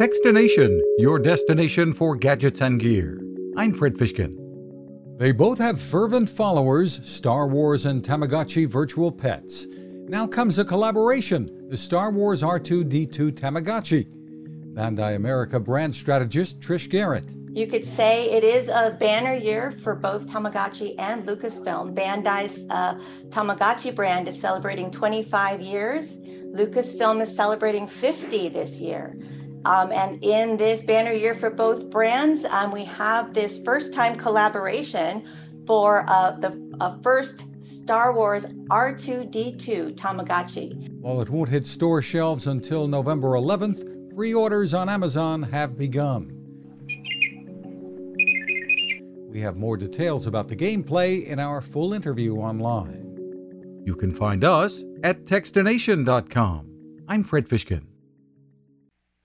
Techstination, your destination for gadgets and gear. I'm Fred Fishkin. They both have fervent followers, Star Wars and Tamagotchi virtual pets. Now comes a collaboration, the Star Wars R2-D2 Tamagotchi. Bandai America brand strategist Trish Garrett. You could say it is a banner year for both Tamagotchi and Lucasfilm. Bandai's Tamagotchi brand is celebrating 25 years. Lucasfilm is celebrating 50 this year. And in this banner year for both brands, we have this first-time collaboration for the first Star Wars R2-D2 Tamagotchi. While it won't hit store shelves until November 11th, pre-orders on Amazon have begun. We have more details about the gameplay in our full interview online. You can find us at Techstination.com. I'm Fred Fishkin.